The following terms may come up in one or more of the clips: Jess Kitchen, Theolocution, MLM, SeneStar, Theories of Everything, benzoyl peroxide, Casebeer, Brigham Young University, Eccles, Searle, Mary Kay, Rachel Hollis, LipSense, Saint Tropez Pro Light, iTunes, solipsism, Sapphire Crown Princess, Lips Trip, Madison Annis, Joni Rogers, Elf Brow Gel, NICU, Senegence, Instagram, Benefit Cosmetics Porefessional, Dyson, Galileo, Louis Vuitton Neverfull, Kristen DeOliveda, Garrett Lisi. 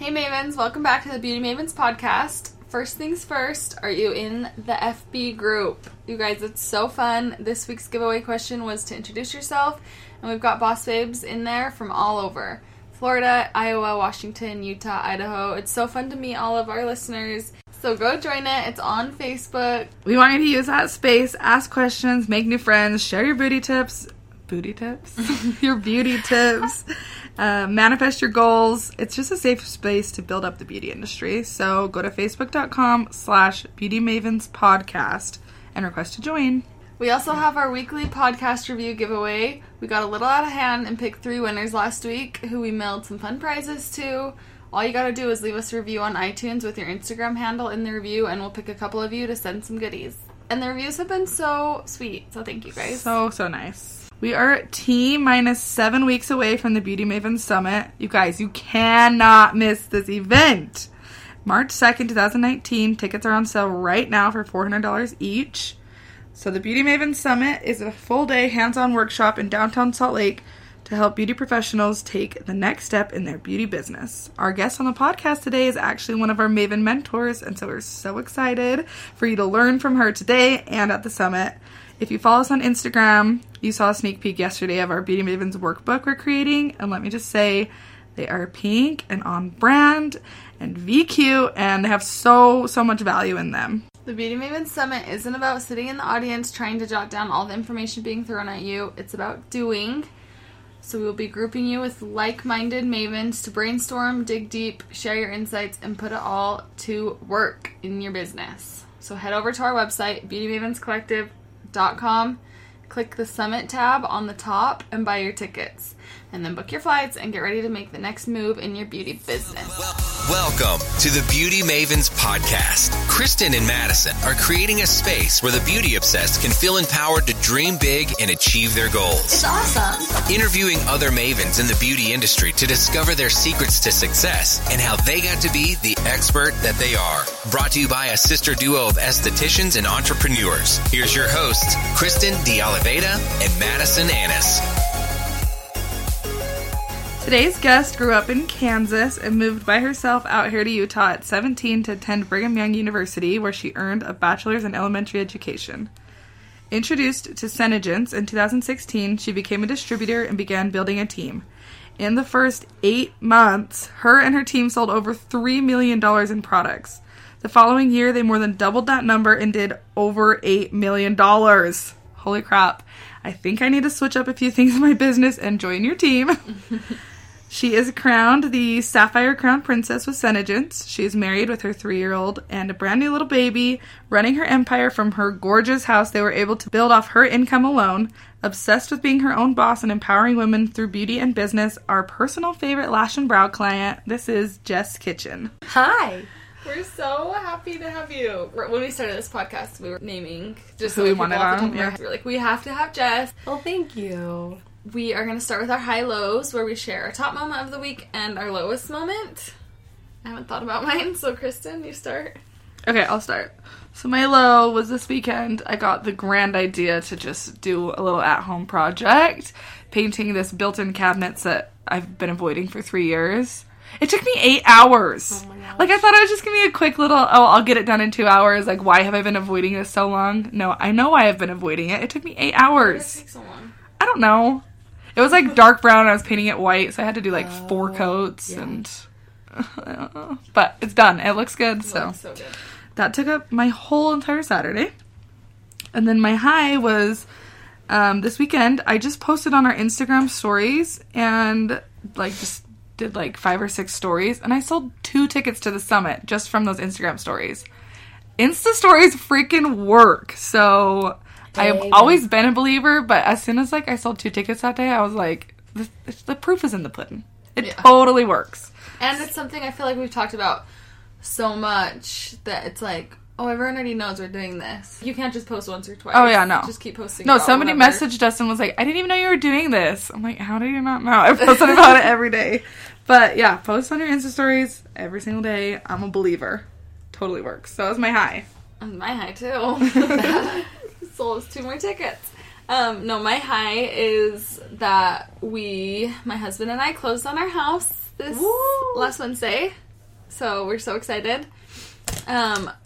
Hey Mavens, welcome back to the Beauty Mavens podcast. First things first, are you in the FB group? You guys, it's so fun. This week's giveaway question was to introduce yourself, and we've got boss babes in there from all over. Florida, Iowa, Washington, Utah, Idaho. It's so fun to meet all of our listeners. So go join it. It's on Facebook. We want you to use that space, ask questions, make new friends, share your booty tips. Booty tips? Your beauty tips. Manifest your goals. It's just a safe space to build up the beauty industry. So go to facebook.com/beautymavenspodcast and request to join. We also have our weekly podcast review giveaway. We got a little out of hand and picked 3 winners last week who we mailed some fun prizes to. All you gotta do is leave us a review on iTunes with your Instagram handle in the review, and we'll pick a couple of you to send some goodies. And the reviews have been so sweet, so thank you guys. So nice. We are T-7 weeks away from the Beauty Maven Summit. You guys, you cannot miss this event. March 2nd, 2019. Tickets are on sale right now for $400 each. So the Beauty Maven Summit is a full-day hands-on workshop in downtown Salt Lake to help beauty professionals take the next step in their beauty business. Our guest on the podcast today is actually one of our Maven mentors, and so we're so excited for you to learn from her today and at the summit. If you follow us on Instagram, you saw a sneak peek yesterday of our Beauty Mavens workbook we're creating. And let me just say, they are pink and on brand and VQ, and they have so much value in them. The Beauty Mavens Summit isn't about sitting in the audience trying to jot down all the information being thrown at you. It's about doing. So we will be grouping you with like-minded mavens to brainstorm, dig deep, share your insights, and put it all to work in your business. So head over to our website, beautymavenscollective.com, click the summit tab on the top and buy your tickets, and then book your flights and get ready to make the next move in your beauty business. Welcome to the Beauty Mavens podcast. Kristen and Madison are creating a space where the beauty obsessed can feel empowered to dream big and achieve their goals. It's awesome. Interviewing other mavens in the beauty industry to discover their secrets to success and how they got to be the expert that they are. Brought to you by a sister duo of estheticians and entrepreneurs. Here's your hosts, Kristen DeOliveda and Madison Annis. Today's guest grew up in Kansas and moved by herself out here to Utah at 17 to attend Brigham Young University, where she earned a bachelor's in elementary education. Introduced to Senegence in 2016, she became a distributor and began building a team. In the first 8 months, her and her team sold over $3 million in products. The following year, they more than doubled that number and did over $8 million. Holy crap. I think I need to switch up a few things in my business and join your team. She is crowned the Sapphire Crown Princess with Senegence. She is married with her 3-year-old and a brand new little baby, running her empire from her gorgeous house they were able to build off her income alone. Obsessed with being her own boss and empowering women through beauty and business, our personal favorite lash and brow client, this is Jess Kitchen. Hi! We're so happy to have you. When we started this podcast, we were naming just who we wanted on. Yeah. We were like, we have to have Jess. Well, thank you. We are going to start with our high-lows, where we share our top moment of the week and our lowest moment. I haven't thought about mine, so Kristen, you start. Okay, I'll start. So my low was this weekend. I got the grand idea to just do a little at-home project, painting this built-in cabinets that I've been avoiding for 3 years. It took me 8 hours. Oh my gosh. Like, I thought it was just going to be a quick little, I'll get it done in 2 hours. Like, why have I been avoiding this so long? No, I know why I've been avoiding it. It took me 8 hours. Why did it take so long? I don't know. It was, like, dark brown, and I was painting it white, so I had to do, like, 4 coats, yeah. And I don't know. But it's done. It looks good, so. It looks so good. That took up my whole entire Saturday. And then my high was, this weekend, I just posted on our Instagram stories, and, like, just did like 5 or 6 stories, and I sold 2 tickets to the summit just from those Instagram stories. Insta stories freaking work. So I have always been a believer, but as soon as like I sold 2 tickets that day, I was like, the proof is in the pudding. It totally works. And it's something I feel like we've talked about so much that it's like, oh, everyone already knows we're doing this. You can't just post once or twice. Oh, yeah, no. Just keep posting. No, somebody messaged us and was like, I didn't even know you were doing this. I'm like, how did you not know? I posted about it every day. But, yeah, post on your Insta stories every single day. I'm a believer. Totally works. So that was my high. My high, too. Sold us 2 more tickets. No, my high is that my husband and I closed on our house this last Wednesday. so we're so excited.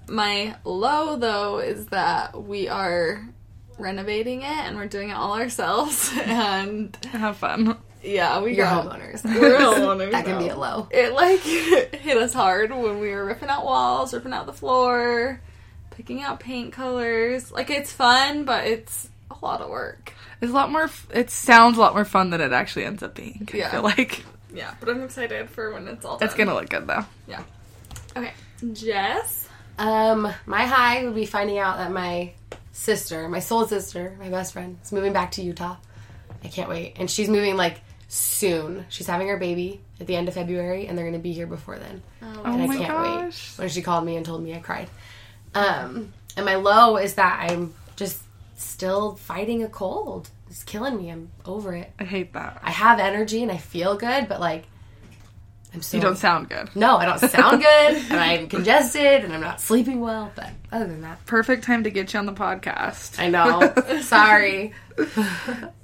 My low, though, is that we are renovating it, and we're doing it all ourselves, and... Have fun. Yeah, You're homeowners. We're homeowners. That can be a low. It, hit us hard when we were ripping out walls, ripping out the floor, picking out paint colors. It's fun, but it's a lot of work. It's a lot more... It sounds a lot more fun than it actually ends up being. Yeah. I feel like... Yeah, but I'm excited for when it's all done. It's gonna look good, though. Yeah. Okay. Jess? My high would be finding out that my sister, my soul sister, my best friend, is moving back to Utah. I can't wait. And she's moving, soon. She's having her baby at the end of February, and they're gonna be here before then. Oh my gosh. I can't wait. When she called me and told me, I cried. And my low is that I'm just still fighting a cold. It's killing me. I'm over it. I hate that. I have energy and I feel good, but I'm so... You don't sound good. No, I don't sound good, and I'm congested, and I'm not sleeping well, but other than that. Perfect time to get you on the podcast. I know. Sorry.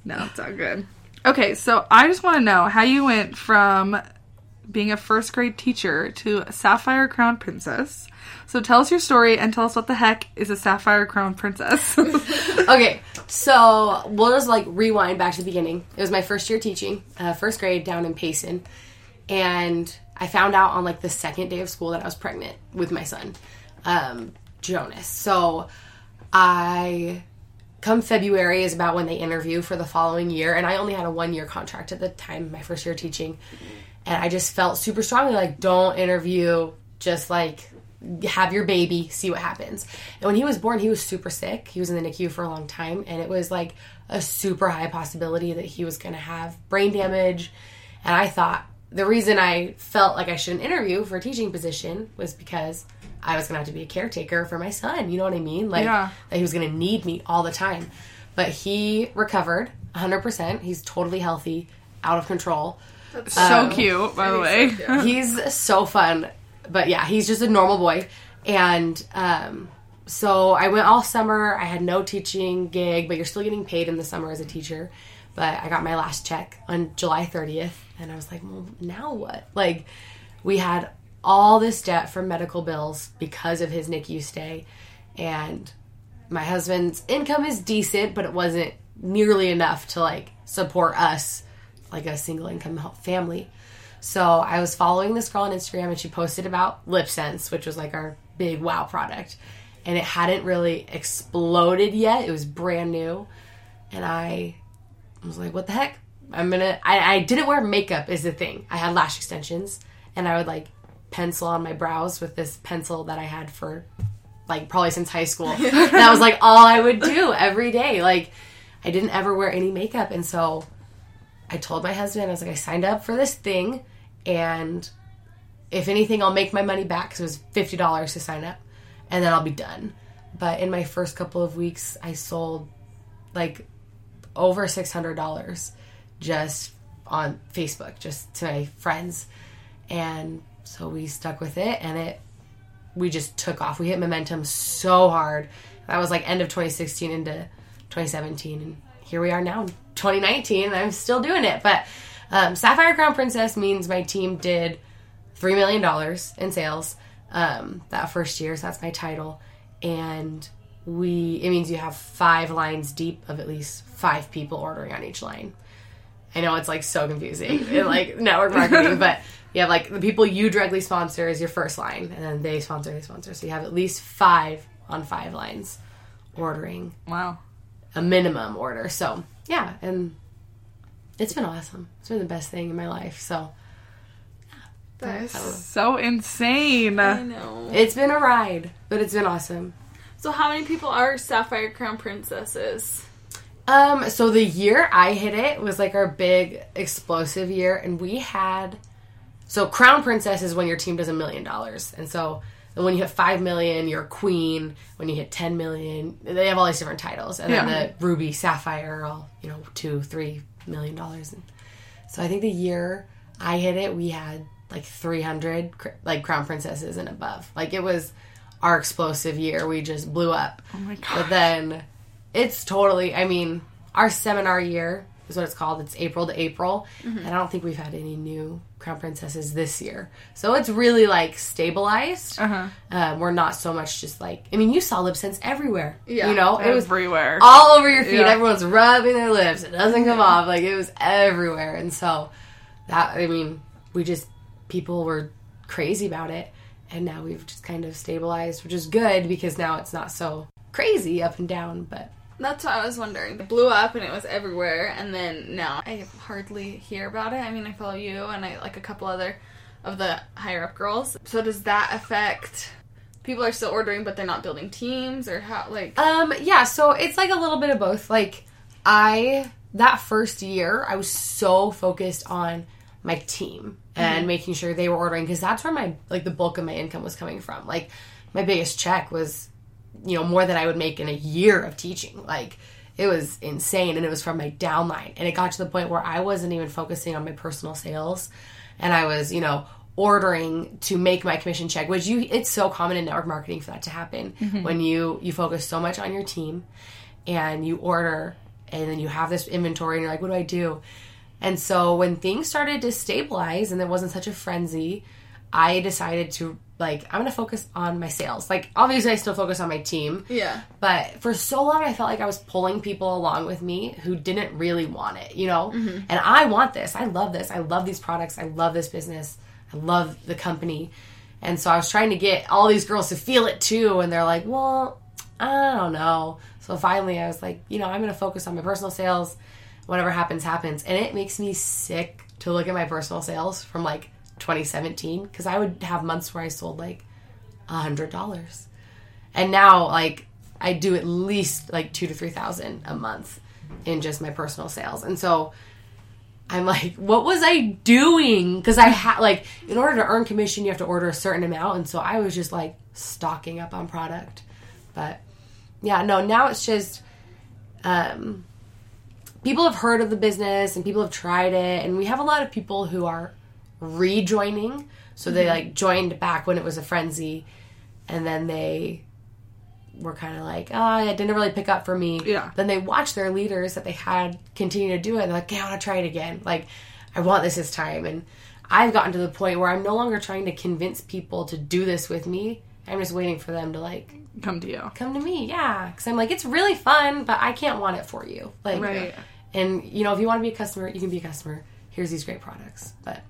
No, it's all good. Okay, so I just want to know how you went from being a first grade teacher to Sapphire Crown Princess. So tell us your story and tell us what the heck is a Sapphire Crown Princess. Okay, so we'll just rewind back to the beginning. It was my first year teaching, first grade down in Payson. And I found out on the second day of school that I was pregnant with my son, Jonas. So come February is about when they interview for the following year. And I only had a 1-year contract at the time, my first year teaching. And I just felt super strongly, don't interview, just have your baby, see what happens. And when he was born, he was super sick. He was in the NICU for a long time, and it was a super high possibility that he was going to have brain damage. And I thought the reason I felt I shouldn't interview for a teaching position was because I was going to have to be a caretaker for my son. You know what I mean? That he was going to need me all the time. But he recovered 100%. He's totally healthy, out of control. That's so cute, by the way. So he's so fun. But yeah, he's just a normal boy. And so I went all summer. I had no teaching gig, but you're still getting paid in the summer as a teacher. But I got my last check on July 30th. And I was well, now what? We had all this debt from medical bills because of his NICU stay. And my husband's income is decent, but it wasn't nearly enough to, support us, a single income family. So I was following this girl on Instagram, and she posted about LipSense, which was our big wow product. And it hadn't really exploded yet. It was brand new. And I was what the heck? I didn't wear makeup is the thing. I had lash extensions, and I would, pencil on my brows with this pencil that I had for, probably since high school. That was, all I would do every day. I didn't ever wear any makeup. And so I told my husband, I was I signed up for this thing, and if anything, I'll make my money back, because it was $50 to sign up, and then I'll be done. But in my first couple of weeks, I sold, over $600 just on Facebook, just to my friends. And so we stuck with it, and we just took off. We hit momentum so hard. That was, end of 2016 into 2017, and here we are now, 2019, and I'm still doing it. But Sapphire Crown Princess means my team did $3 million in sales that first year, so that's my title. And it means you have 5 lines deep of at least 5 people ordering on each line. I know it's, so confusing in, network marketing, but you have, the people you directly sponsor is your first line, and then they sponsor. So you have at least 5 on 5 lines ordering. Wow. A minimum order. So, yeah, and it's been awesome. It's been the best thing in my life, so. That is so insane. I know. It's been a ride, but it's been awesome. So how many people are Sapphire Crown Princesses? So the year I hit it was our big explosive year, and we had, so Crown Princess is when your team does $1 million. And so when you hit 5 million, you're queen. When you hit 10 million, they have all these different titles. And then the Ruby, Sapphire are all, $2-3 million. And so I think the year I hit it, we had 300 Crown Princesses and above. It was our explosive year. We just blew up. Oh my god. But then it's totally, our seminar year is what it's called. It's April to April. Mm-hmm. And I don't think we've had any new Crown Princesses this year. So it's really, like, stabilized. Uh-huh. We're not so much just, like... I mean, you saw LipSense everywhere. Yeah. You know? It was everywhere. All over your feet. Yeah. Everyone's rubbing their lips. It doesn't come off. Like, it was everywhere. And so, that... I mean, we just... People were crazy about it. And now we've just kind of stabilized, which is good because now it's not so crazy up and down, but... That's what I was wondering. It blew up and it was everywhere, and then now I hardly hear about it. I mean, I follow you and I like a couple other of the higher-up girls. So does that affect... People are still ordering, but they're not building teams, or how, like... Yeah, so it's like a little bit of both. Like, that first year, I was so focused on my team and making sure they were ordering, because that's where my, like, the bulk of my income was coming from. Like, my biggest check was... you know, more than I would make in a year of teaching. Like, it was insane, and it was from my downline. And it got to the point where I wasn't even focusing on my personal sales, and I was, you know, ordering to make my commission check, which it's so common in network marketing for that to happen when you focus so much on your team and you order, and then you have this inventory and you're like, what do I do? And so when things started to stabilize and there wasn't such a frenzy, I decided to, like, I'm going to focus on my sales. Like, obviously, I still focus on my team. Yeah. But for so long, I felt like I was pulling people along with me who didn't really want it, you know? Mm-hmm. And I want this. I love this. I love these products. I love this business. I love the company. And so I was trying to get all these girls to feel it, too. And they're like, well, I don't know. So finally, I was like, you know, I'm going to focus on my personal sales. Whatever happens, happens. And it makes me sick to look at my personal sales from, like, 2017, because I would have months where I sold like $100, and now like I do at least like 2,000 to 3,000 a month in just my personal sales. And so I'm like, what was I doing? Because I had, like, in order to earn commission, you have to order a certain amount, and so I was just like stocking up on product. But yeah, no, now it's just people have heard of the business and people have tried it, and we have a lot of people who are rejoining. So they like joined back when it was a frenzy, and then they were kind of like, oh, it didn't really pick up for me. Yeah. Then they watched their leaders that they had continue to do it, and they're like, yeah, I want to try it again. Like, I want this time. And I've gotten to the point where I'm no longer trying to convince people to do this with me. I'm just waiting for them to, like, come to you. Come to me, yeah. Because I'm like, it's really fun, but I can't want it for you. Like, right. And, you know, if you want to be a customer, you can be a customer. Here's these great products. But...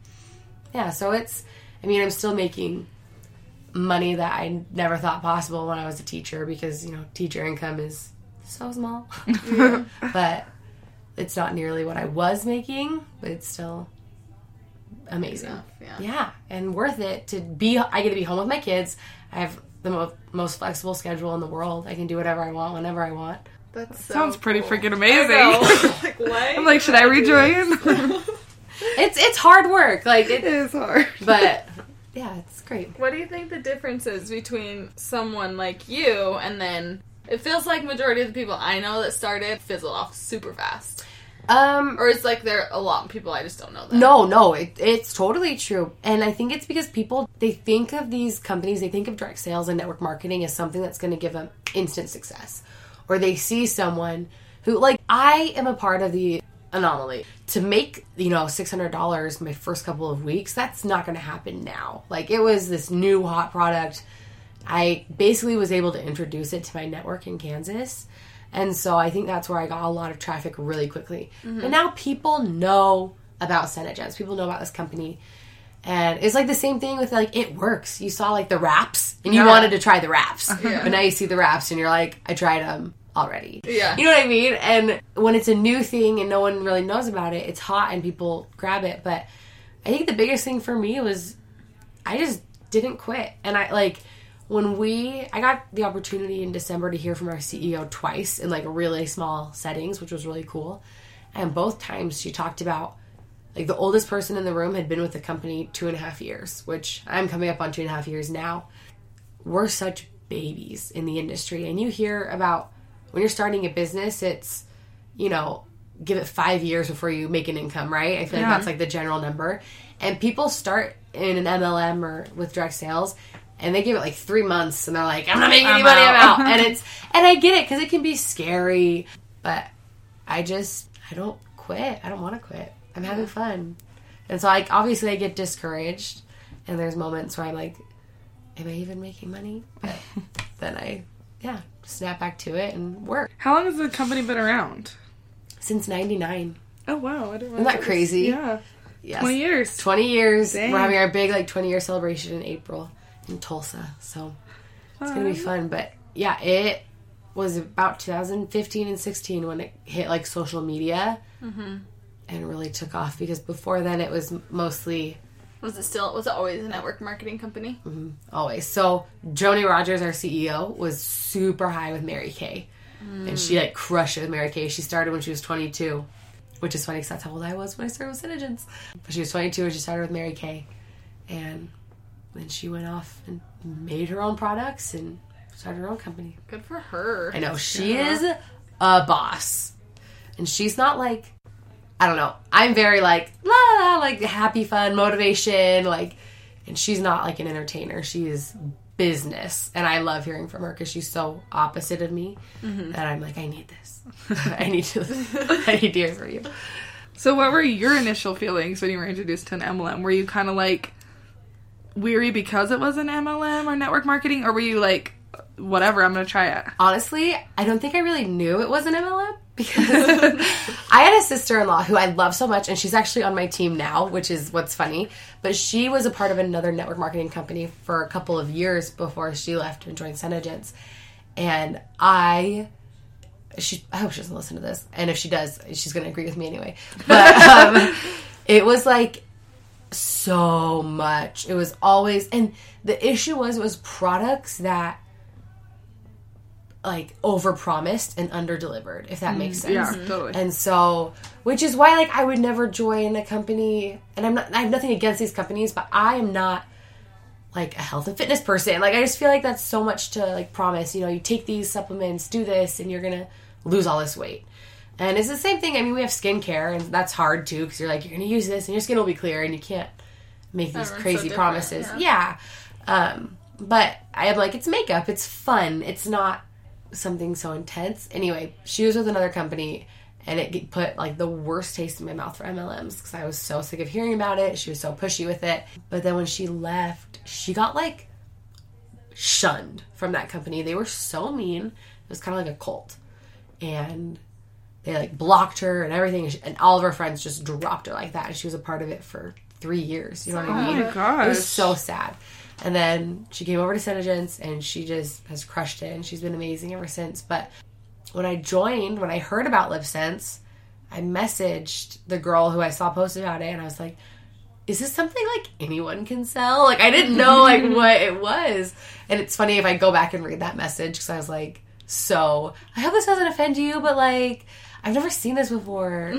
yeah, so it's, I mean, I'm still making money that I never thought possible when I was a teacher, because, you know, teacher income is so small. But it's not nearly what I was making, but it's still amazing. Enough, yeah, and worth it to be, I get to be home with my kids. I have the most flexible schedule in the world. I can do whatever I want, whenever I want. That sounds pretty freaking amazing. Like, what? I'm like, should I rejoin? It's hard work. Like, it is hard. But, yeah, it's great. What do you think the difference is between someone like you and then... It feels like majority of the people I know that started fizzled off super fast. Or it's like there are a lot of people I just don't know that. No, it's totally true. And I think it's because people, they think of these companies, they think of direct sales and network marketing as something that's going to give them instant success. Or they see someone who... Like, I am a part of the... anomaly. To make, you know, $600 my first couple of weeks, that's not going to happen now. Like, it was this new hot product. I basically was able to introduce it to my network in Kansas. And so I think that's where I got a lot of traffic really quickly. Mm-hmm. But now people know about Senegence. People know about this company. And it's like the same thing with, like, it works. You saw, like, the wraps, and you wanted to try the wraps. Yeah. But now you see the wraps, and you're like, I tried them already. Yeah. You know what I mean? And when it's a new thing and no one really knows about it, it's hot and people grab it. But I think the biggest thing for me was I just didn't quit. And I, like, when I got the opportunity in December to hear from our CEO twice in, like, really small settings, which was really cool. And both times she talked about, like, the oldest person in the room had been with the company 2.5 years, which I'm coming up on 2.5 years now. We're such babies in the industry. And you hear about when you're starting a business, it's, you know, give it 5 years before you make an income, right? I feel like that's, like, the general number. And people start in an MLM or with direct sales, and they give it, like, 3 months, and they're like, I'm not making any money, I'm out. And I get it, because it can be scary. But I don't quit. I don't want to quit. I'm having fun. And so, like, obviously I get discouraged, and there's moments where I'm like, am I even making money? But then I, snap back to it and work. How long has the company been around? Since 99. Oh, wow. I didn't realize. Isn't that crazy? Yeah. Yes. 20 years. 20 years. Dang. We're having our big, 20-year celebration in April in Tulsa. So it's going to be fun. But, yeah, it was about 2015 and 16 when it hit, social media and really took off. Because before then it was mostly... Was it always a network marketing company? Mm-hmm. Always. So Joni Rogers, our CEO, was super high with Mary Kay. Mm. And she, crushed it with Mary Kay. She started when she was 22. Which is funny because that's how old I was when I started with Senegence. But she was 22 and she started with Mary Kay. And then she went off and made her own products and started her own company. Good for her. I know. She is a boss. And she's not I don't know. I'm very happy, fun, motivation. And she's not an entertainer. She is business. And I love hearing from her because she's so opposite of me that I'm I need this. I need to hear from you. So what were your initial feelings when you were introduced to an MLM? Were you kind of weary because it was an MLM or network marketing? Or were you whatever, I'm going to try it? Honestly, I don't think I really knew it was an MLM because I had a sister-in-law who I love so much, and she's actually on my team now, which is what's funny. But she was a part of another network marketing company for a couple of years before she left and joined Senegence. And I hope she doesn't listen to this. And if she does, she's going to agree with me anyway. But it was so much. It was always, and the issue was products that overpromised and underdelivered, if that makes sense. Yeah, totally. And so, which is why, I would never join a company, and I have nothing against these companies, but I am not, a health and fitness person. I just feel that's so much to, promise. You know, you take these supplements, do this, and you're gonna lose all this weight. And it's the same thing. I mean, we have skincare, and that's hard, too, because you're you're gonna use this, and your skin will be clear, and you can't make these crazy promises. Yeah. But I am it's makeup. It's fun. It's not something so intense. Anyway, she was with another company, and it put the worst taste in my mouth for MLMs because I was so sick of hearing about it. She was so pushy with it. But then when she left, she got shunned from that company. They were so mean. It was kind of a cult, and they blocked her and everything. And all of her friends just dropped her like that. And she was a part of it for 3 years. You know what I mean? Oh my gosh, it was so sad. And then she came over to Senegence, and she just has crushed it, and she's been amazing ever since. But when I heard about LipSense, I messaged the girl who I saw post about it, and I was like, is this something anyone can sell? I didn't know what it was. And it's funny if I go back and read that message, because I was so I hope this doesn't offend you, but I've never seen this before.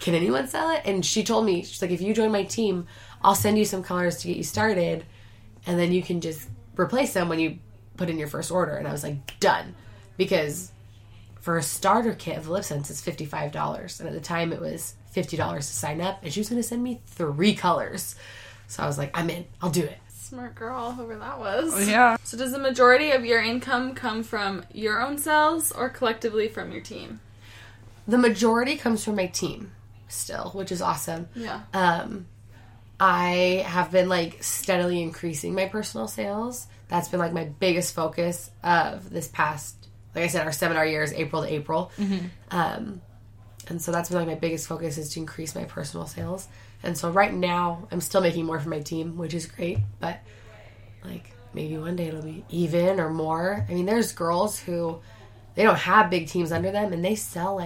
Can anyone sell it? And she told me, she's if you join my team, I'll send you some colors to get you started, and then you can just replace them when you put in your first order. And I was done. Because for a starter kit of LipSense, it's $55. And at the time, it was $50 to sign up. And she was going to send me 3 colors. So I was I'm in. I'll do it. Smart girl, whoever that was. Oh, yeah. So does the majority of your income come from your own sales or collectively from your team? The majority comes from my team still, which is awesome. Yeah. I have been, steadily increasing my personal sales. That's been, my biggest focus of this past, like I said, our seminar year is April to April. Mm-hmm. And so that's been, my biggest focus is to increase my personal sales. And so right now, I'm still making more for my team, which is great. But, maybe one day it'll be even or more. I mean, there's girls who, they don't have big teams under them, and they sell,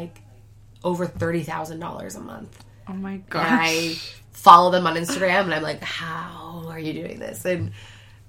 over $30,000 a month. Oh, my gosh. And I follow them on Instagram, and I'm how are you doing this? And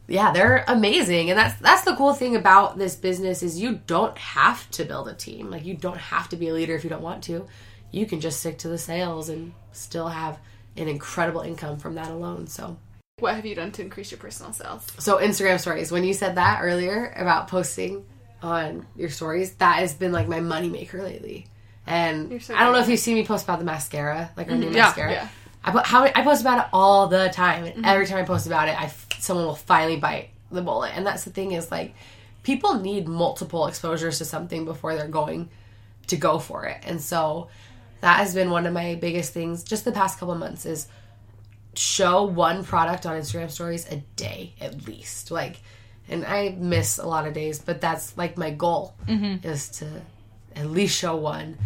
yeah, they're amazing. And that's the cool thing about this business is you don't have to build a team. You don't have to be a leader if you don't want to. You can just stick to the sales and still have an incredible income from that alone. So what have you done to increase your personal sales? So Instagram stories. When you said that earlier about posting on your stories, that has been my moneymaker lately. And so I don't know if you've seen me post about the mascara, our new mascara. Yeah. I post about it all the time, and every time I post about it, someone will finally bite the bullet. And that's the thing is, people need multiple exposures to something before they're going to go for it. And so that has been one of my biggest things just the past couple months, is show one product on Instagram stories a day at least. Like, and I miss a lot of days, but that's like my goal, is to at least show one.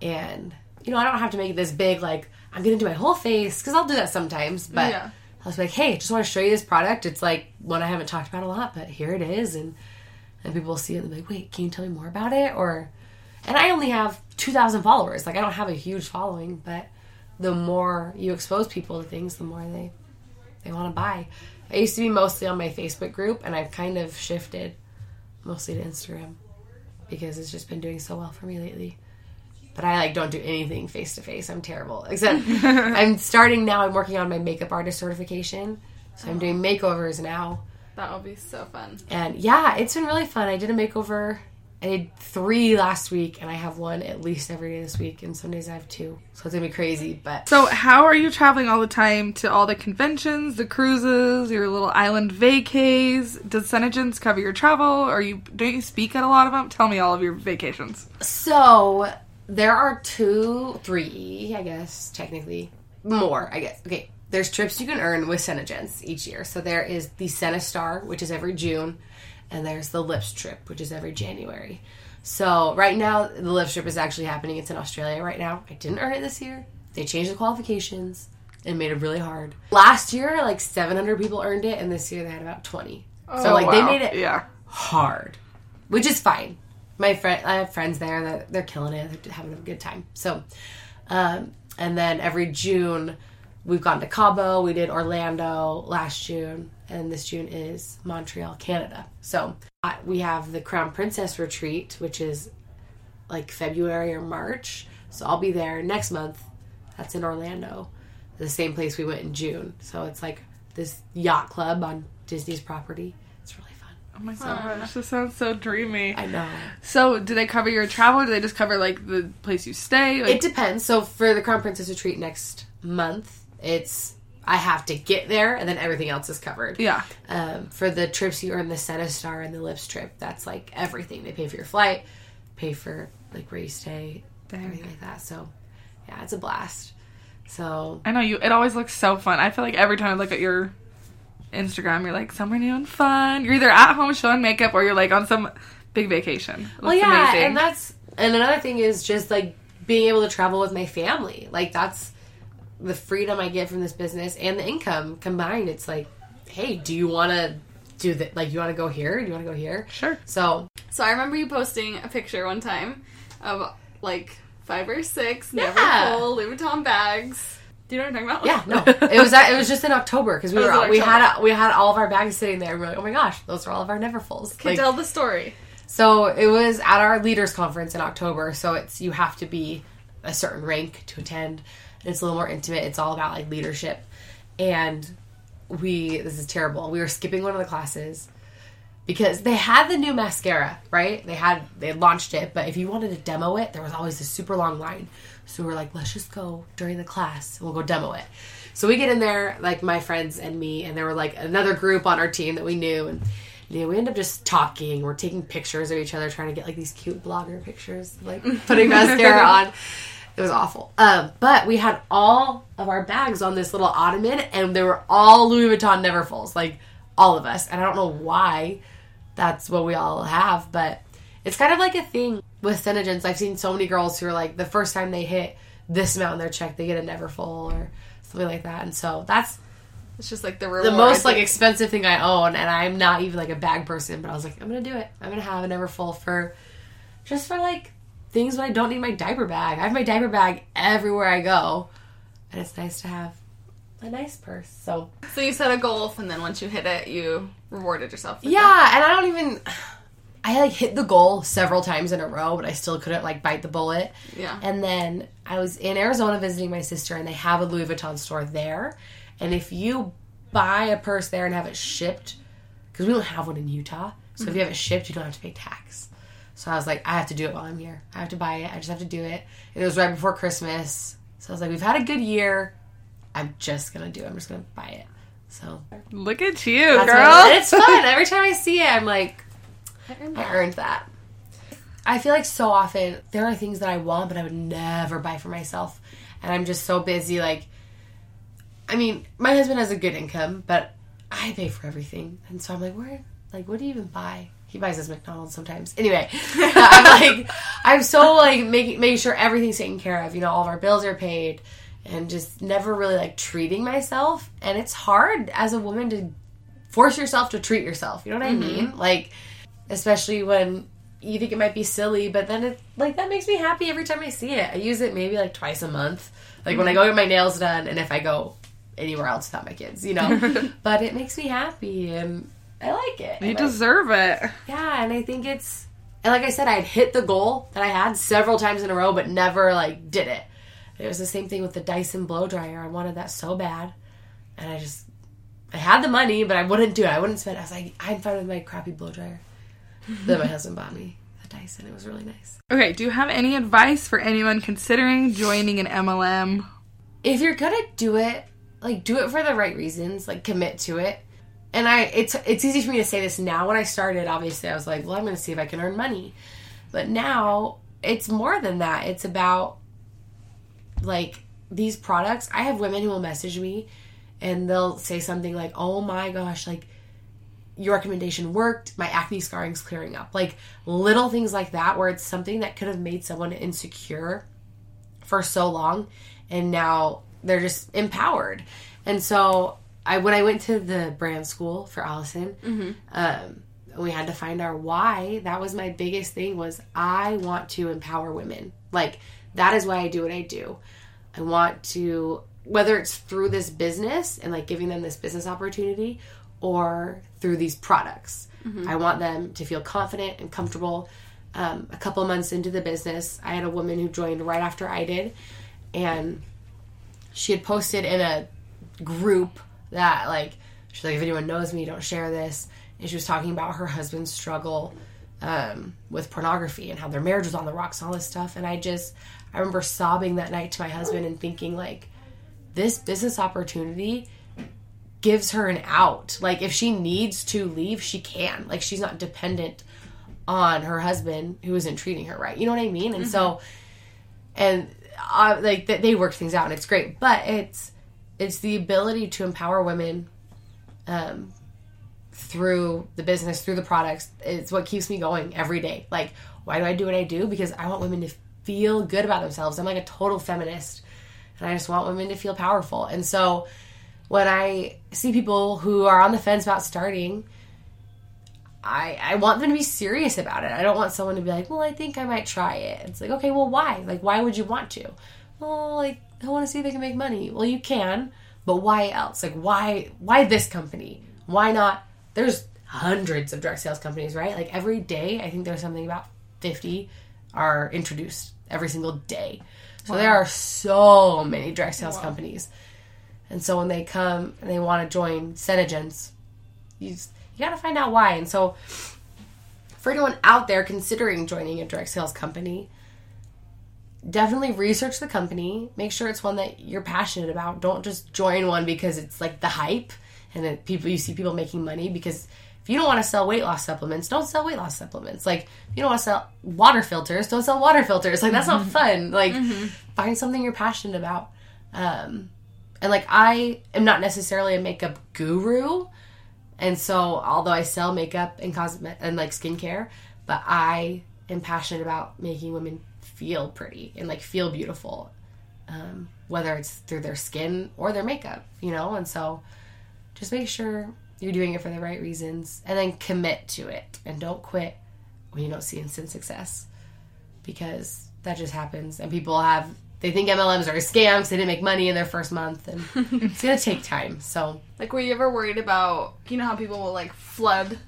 And, you know, I don't have to make it this big, like, I'm going to do my whole face, because I'll do that sometimes, but yeah. I was like, hey, I just want to show you this product. It's like one I haven't talked about a lot, but here it is. And people will see it and they're like, wait, can you tell me more about it? Or, and I only have 2,000 followers. Like, I don't have a huge following, but the more you expose people to things, the more they want to buy. I used to be mostly on my Facebook group, and I've kind of shifted mostly to Instagram because it's just been doing so well for me lately. But I, like, don't do anything face-to-face. I'm terrible. Except I'm starting now. I'm working on my makeup artist certification. So I'm doing makeovers now. That will be so fun. And, yeah, it's been really fun. I did a makeover. I did 3 last week, and I have one at least every day this week, and some days I have 2. So it's going to be crazy, but... So how are you traveling all the time to all the conventions, the cruises, your little island vacays? Does Senegence cover your travel? Don't you speak at a lot of them? Tell me all of your vacations. So... There are 2, 3, I guess, technically. More, I guess. Okay, there's trips you can earn with Senegence each year. So there is the SeneStar, which is every June, and there's the Lips Trip, which is every January. So right now, the Lips Trip is actually happening. It's in Australia right now. I didn't earn it this year. They changed the qualifications and made it really hard. Last year, like 700 people earned it, and this year they had about 20. Oh, so, like, wow. They made it hard, which is fine. I have friends there that they're killing it. They're having a good time. So, and then every June, we've gone to Cabo. We did Orlando last June, and this June is Montreal, Canada. So we have the Crown Princess retreat, which is like February or March. So I'll be there next month. That's in Orlando, the same place we went in June. So it's like this yacht club on Disney's property. It's really fun. Oh my gosh, this sounds so dreamy. I know. So, do they cover your travel, or do they just cover, like, the place you stay? Like... It depends. So, for the Crown Princess Retreat next month, I have to get there, and then everything else is covered. Yeah. For the trips you earn, the SeneStar and the Lips Trip, that's, like, everything. They pay for your flight, pay for, like, where you stay, everything like that. So, yeah, it's a blast. So... I know, it always looks so fun. I feel like every time I look at your... Instagram, you're like somewhere new and fun. You're either at home showing makeup or you're like on some big vacation. Well, yeah, amazing. And another thing is just like being able to travel with my family. Like, that's the freedom I get from this business and the income combined. It's like, hey, do you want to do that? Like, you want to go here? Do you want to go here? Sure. So I remember you posting a picture one time of like 5 or 6 Neverfull Louis Vuitton bags. Do you know what I'm talking about? Yeah, no. It was just in October, because we had all of our bags sitting there, and we were like, oh my gosh, those are all of our Neverfulls. Can tell the story. So it was at our leaders conference in October, so it's you have to be a certain rank to attend, and it's a little more intimate. It's all about like leadership. And this is terrible. We were skipping one of the classes because they had the new mascara, right? They launched it, but if you wanted to demo it, there was always a super long line. So we're like, let's just go during the class and we'll go demo it. So we get in there, like my friends and me, and there were like another group on our team that we knew. And you know, we end up just talking. We're taking pictures of each other, trying to get like these cute blogger pictures, like putting mascara on. It was awful. But we had all of our bags on this little ottoman, and they were all Louis Vuitton Neverfulls, like all of us. And I don't know why that's what we all have, but it's kind of like a thing with Senegence. I've seen so many girls who are like, the first time they hit this amount in their check, they get a Neverfull or something like that. And so it's just like the most like expensive thing I own. And I'm not even like a bag person, but I was like, I'm going to do it. I'm going to have a Neverfull for like things when I don't need my diaper bag. I have my diaper bag everywhere I go. And it's nice to have a nice purse. So you set a goal, and then once you hit it, you rewarded yourself. Yeah. That. And I like hit the goal several times in a row, but I still couldn't like bite the bullet. Yeah. And then I was in Arizona visiting my sister, and they have a Louis Vuitton store there. And if you buy a purse there and have it shipped, because we don't have one in Utah, so if you have it shipped, you don't have to pay tax. So I was like, I have to do it while I'm here. I have to buy it. I just have to do it. And it was right before Christmas. So I was like, we've had a good year. I'm just going to do it. I'm just going to buy it. So look at you, girl. And it's fun. Every time I see it, I'm like... I earned that. I feel like so often there are things that I want but I would never buy for myself. And I'm just so busy, like, I mean, my husband has a good income, but I pay for everything. And so I'm like, where, like, what do you even buy? He buys us McDonald's sometimes. Anyway, I'm so making sure everything's taken care of. You know, all of our bills are paid and just never really, like, treating myself. And it's hard as a woman to force yourself to treat yourself. You know what I mean? Like, especially when you think it might be silly, but then it, like, that makes me happy every time I see it. I use it maybe, like, twice a month. Like, when I go get my nails done and if I go anywhere else without my kids, you know. But it makes me happy, and I like it. You deserve it. Yeah, and I think it's... And like I said, I'd hit the goal that I had several times in a row, but never, like, did it. It was the same thing with the Dyson blow dryer. I wanted that so bad, and I just... I had the money, but I wouldn't do it. I wouldn't spend it. I was like, I'm fine with my crappy blow dryer. Then my husband bought me the Dyson. It was really nice. Okay, do you have any advice for anyone considering joining an MLM? If you're gonna do it, like, do it for the right reasons. Like, commit to it. And it's easy for me to say this now. When I started, obviously, I was like, well, I'm going to see if I can earn money. But now, it's more than that. It's about, like, these products. I have women who will message me, and they'll say something like, oh my gosh, like, your recommendation worked. My acne scarring's clearing up. Like, little things like that where it's something that could have made someone insecure for so long. And now they're just empowered. And so... when I went to the brand school for Allison, we had to find our why. That was my biggest thing, was I want to empower women. Like, that is why I do what I do. I want to, whether it's through this business and, like, giving them this business opportunity or through these products. I want them to feel confident and comfortable. A couple months into the business, I had a woman who joined right after I did, and she had posted in a group that, like, she's like, if anyone knows me, don't share this. And she was talking about her husband's struggle with pornography and how their marriage was on the rocks and all this stuff. And I remember sobbing that night to my husband and thinking, like, this business opportunity gives her an out. Like, if she needs to leave, she can. Like, she's not dependent on her husband who isn't treating her right. You know what I mean? And so, and like, they worked things out, and it's great. But it's the ability to empower women through the business, through the products. It's what keeps me going every day. Like, why do I do what I do? Because I want women to feel good about themselves. I'm like a total feminist, and I just want women to feel powerful. And so when I see people who are on the fence about starting, I want them to be serious about it. I don't want someone to be like, well, I think I might try it. It's like, okay, well, why? Like, why would you want to? Well, like, I want to see if I can make money. Well, you can, but why else? Like, why this company? Why not? There's hundreds of direct sales companies, right? Like, every day, I think there's something about 50 are introduced every single day. So there are so many direct sales companies. And so when they come and they want to join Senegence, you got to find out why. And so for anyone out there considering joining a direct sales company, definitely research the company. Make sure it's one that you're passionate about. Don't just join one because it's, like, the hype and then people, you see people making money. Because if you don't want to sell weight loss supplements, don't sell weight loss supplements. Like, if you don't want to sell water filters, don't sell water filters. Like, that's not fun. Like, find something you're passionate about. And, like, I am not necessarily a makeup guru. And so, although I sell makeup and like, skincare, but I am passionate about making women feel pretty and, like, feel beautiful, whether it's through their skin or their makeup, you know. And so just make sure you're doing it for the right reasons, and then commit to it, and don't quit when you don't see instant success, because that just happens. And people they think MLMs are a scam because they didn't make money in their first month, and it's gonna take time. So, like, were you ever worried about, you know, how people will, like, flood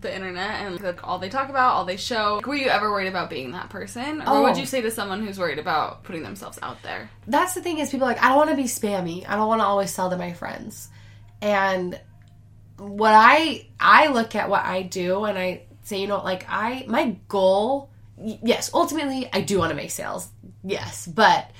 the internet and, like, all they talk about, all they show? Like, were you ever worried about being that person? Or what would you say to someone who's worried about putting themselves out there? That's the thing, is people are like, I don't want to be spammy. I don't want to always sell to my friends. And what I look at what I do, and I say, you know, like, my goal, yes, ultimately I do want to make sales. Yes. But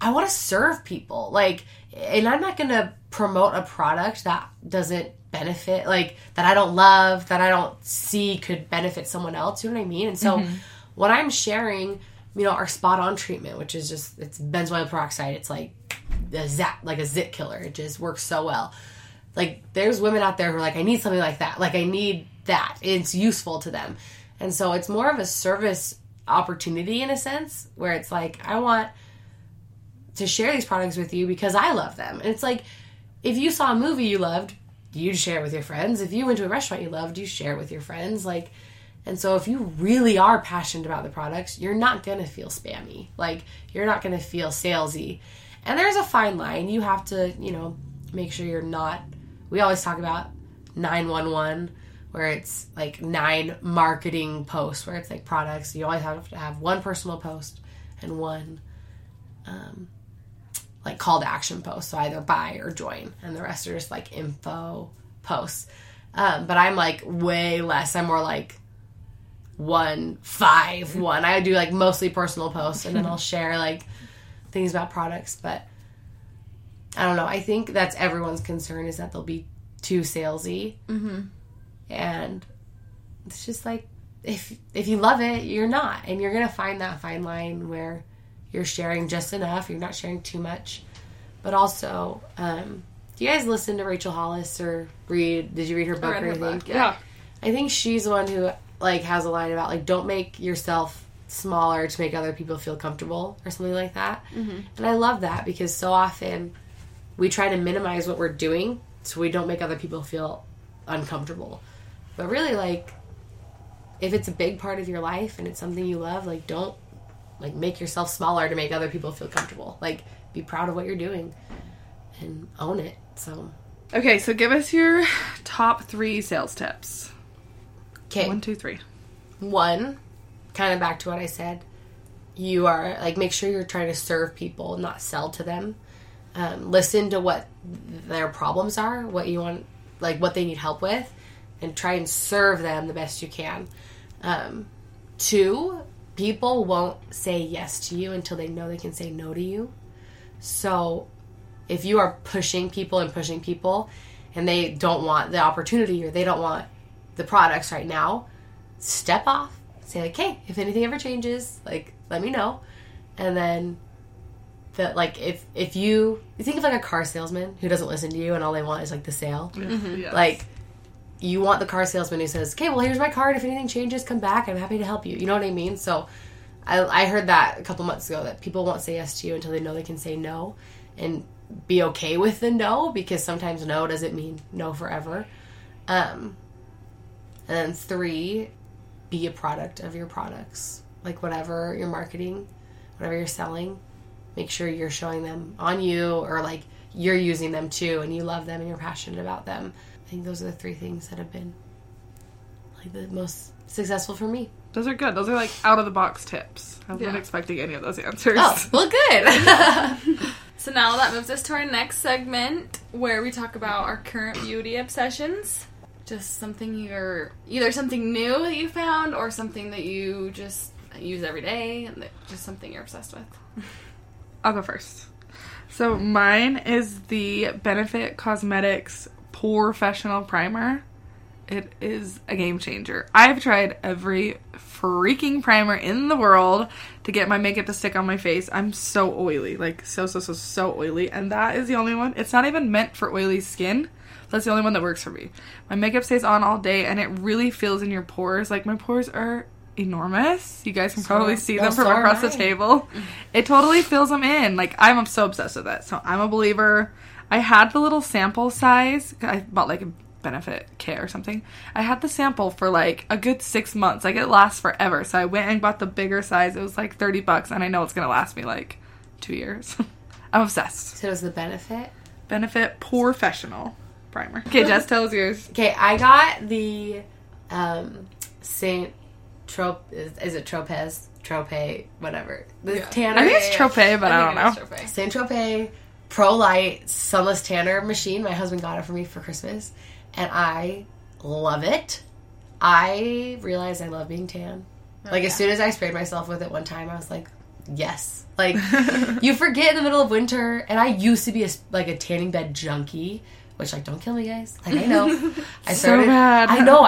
I want to serve people. Like, and I'm not going to promote a product that doesn't benefit, like, that I don't love, that I don't see could benefit someone else. You know what I mean? And so what I'm sharing, you know, our spot on treatment, which is just, it's benzoyl peroxide. It's like a zit killer. It just works so well. Like, there's women out there who are like, I need something like that. Like, I need that. It's useful to them. And so it's more of a service opportunity in a sense where it's like, I want to share these products with you because I love them. And it's like, if you saw a movie you loved, you'd share it with your friends. If you went to a restaurant you loved, you share it with your friends. Like, and so if you really are passionate about the products, you're not going to feel spammy. Like, you're not going to feel salesy. And there's a fine line. You have to, you know, make sure you're not, we always talk about 911, where it's like 9 marketing posts, where it's like products. You always have to have 1 personal post and 1, like call to action posts. So either buy or join. And the rest are just like info posts. But I'm like way less. I'm more like 1, 5, 1. I do like mostly personal posts, and then I'll share like things about products. But I don't know. I think that's everyone's concern, is that they'll be too salesy. Mm-hmm. And it's just like, if you love it, you're not. And you're going to find that fine line where you're sharing just enough. You're not sharing too much. But also, do you guys listen to Rachel Hollis or did you read her book? I read her book. Yeah. I think she's the one who like has a line about like, don't make yourself smaller to make other people feel comfortable or something like that. Mm-hmm. And I love that, because so often we try to minimize what we're doing so we don't make other people feel uncomfortable. But really, like, if it's a big part of your life and it's something you love, like, don't, like, make yourself smaller to make other people feel comfortable. Like, be proud of what you're doing and own it. So. Okay, so give us your top 3 sales tips. Okay. 1, 2, 3. 1, kind of back to what I said, you are, like, make sure you're trying to serve people, not sell to them. Listen to what their problems are, what you want, like, what they need help with, and try and serve them the best you can. 2, people won't say yes to you until they know they can say no to you. So if you are pushing people and they don't want the opportunity or they don't want the products right now, step off. Say, like, hey, if anything ever changes, like, let me know. And then that, like, if you think of like a car salesman who doesn't listen to you and all they want is like the sale. Mm-hmm. Yes. Like, you want the car salesman who says, okay, well, here's my card. If anything changes, come back. I'm happy to help you. You know what I mean? So I heard that a couple months ago, that people won't say yes to you until they know they can say no, and be okay with the no, because sometimes no doesn't mean no forever. And then 3, be a product of your products. Like, whatever you're marketing, whatever you're selling, make sure you're showing them on you, or like you're using them too and you love them and you're passionate about them. I think those are the 3 things that have been like the most successful for me. Those are good. Those are like out of the box tips. I wasn't expecting any of those answers. Oh, well, good. So now that moves us to our next segment, where we talk about our current beauty obsessions. Just something you're, either something new that you found or something that you just use every day, and just something you're obsessed with. I'll go first. So mine is the Benefit Cosmetics Porefessional Primer. It is a game changer. I've tried every freaking primer in the world to get my makeup to stick on my face. I'm so oily. Like, so oily. And that is the only one. It's not even meant for oily skin. That's the only one that works for me. My makeup stays on all day, and it really fills in your pores. Like, my pores are enormous. You guys can probably see them from across the table. It totally fills them in. Like, I'm so obsessed with that. So I'm a believer. I had the little sample size. I bought like a Benefit kit or something. I had the sample for like a good 6 months. Like, it lasts forever. So I went and bought the bigger size. It was like $30, and I know it's gonna last me like 2 years. I'm obsessed. So it was the Benefit Porefessional Primer. Okay, Jess, tell us yours. Okay, I got the Saint Tropez. Is it Tropez? Tropez, whatever. The tanner. I think it's Tropez, but I don't know. Saint Tropez Pro Light Sunless Tanner Machine. My husband got it for me for Christmas, and I love it. I realized I love being tan. As soon as I sprayed myself with it one time, I was like, yes. Like, you forget in the middle of winter, and I used to be a tanning bed junkie. Which, like, don't kill me, guys. Like, I know. I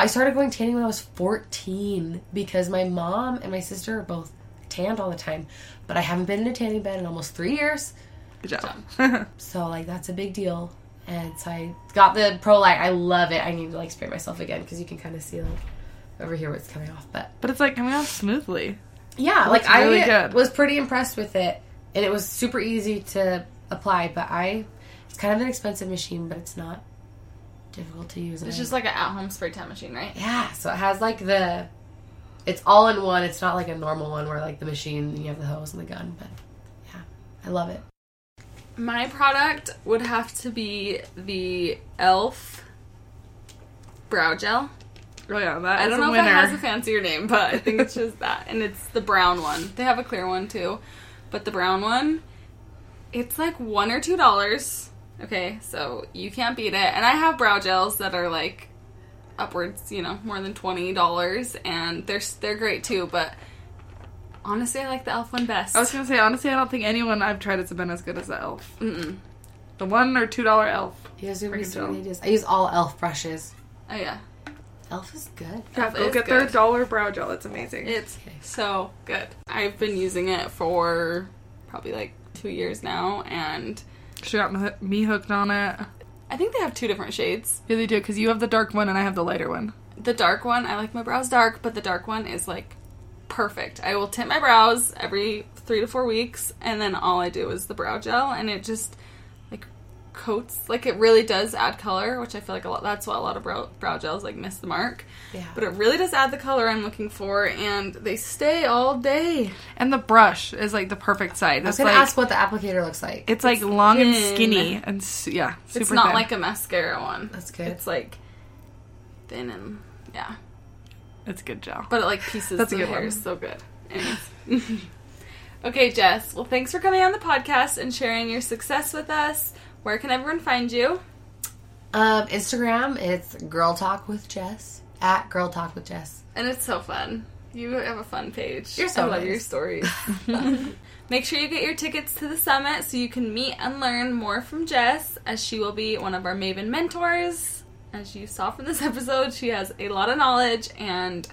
started going tanning when I was 14 because my mom and my sister are both tanned all the time. But I haven't been in a tanning bed in almost 3 years. Good job. So, like, that's a big deal. And so I got the Pro Light. I love it. I need to, like, spray myself again because you can kind of see, like, over here what's coming off. But it's, like, coming off smoothly. Yeah. Like, really I was pretty impressed with it. And it was super easy to apply. But it's kind of an expensive machine, but it's not difficult to use. It's just like an at-home spray tan machine, right? Yeah. So it has like it's all in one. It's not like a normal one where like the machine and you have the hose and the gun. But yeah, I love it. My product would have to be the Elf Brow Gel. Oh yeah, that I don't know if it has a fancier name, but I think it's just that. And it's the brown one. They have a clear one too, but the brown one, it's like $1 or $2. Okay, so you can't beat it. And I have brow gels that are, like, upwards, you know, more than $20. And they're great, too. But honestly, I like the Elf one best. I was going to say, honestly, I don't think anyone I've tried has been as good as the Elf. Mm-mm. The $1 or $2 Elf. You guys don't see what it is. I use all Elf brushes. Oh, yeah. Elf is good. Yeah, go get their dollar brow gel. It's amazing. It's so good. I've been using it for probably, like, 2 years now, and she got me hooked on it. I think they have two different shades. Yeah, they do, because you have the dark one and I have the lighter one. The dark one, I like my brows dark, but the dark one is, like, perfect. I will tint my brows every 3 to 4 weeks, and then all I do is the brow gel, and it just, like, coats. Like, it really does add color, which I feel like that's what a lot of brow gels, like, miss the mark. Yeah. But it really does add the color I'm looking for, and they stay all day. And the brush is, like, the perfect size. I was going to ask what the applicator looks like. It's like, long thin and skinny, and, super It's not thin. Like a mascara one. That's good. It's, like, thin and, yeah. It's a good gel. But it, like, pieces the hair one. So good. Anyways. Okay, Jess. Well, thanks for coming on the podcast and sharing your success with us. Where can everyone find you? Instagram, it's Girl Talk with Jess, at Girl Talk with Jess. And it's so fun. You have a fun page. You're so I love your stories. Make sure you get your tickets to the summit so you can meet and learn more from Jess, as she will be one of our Maven mentors. As you saw from this episode, she has a lot of knowledge, and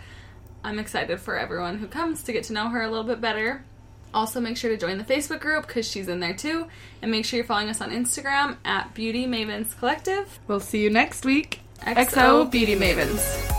I'm excited for everyone who comes to get to know her a little bit better. Also, make sure to join the Facebook group, because she's in there, too. And make sure you're following us on Instagram, at Beauty Mavens Collective. We'll see you next week. XO Beauty Mavens.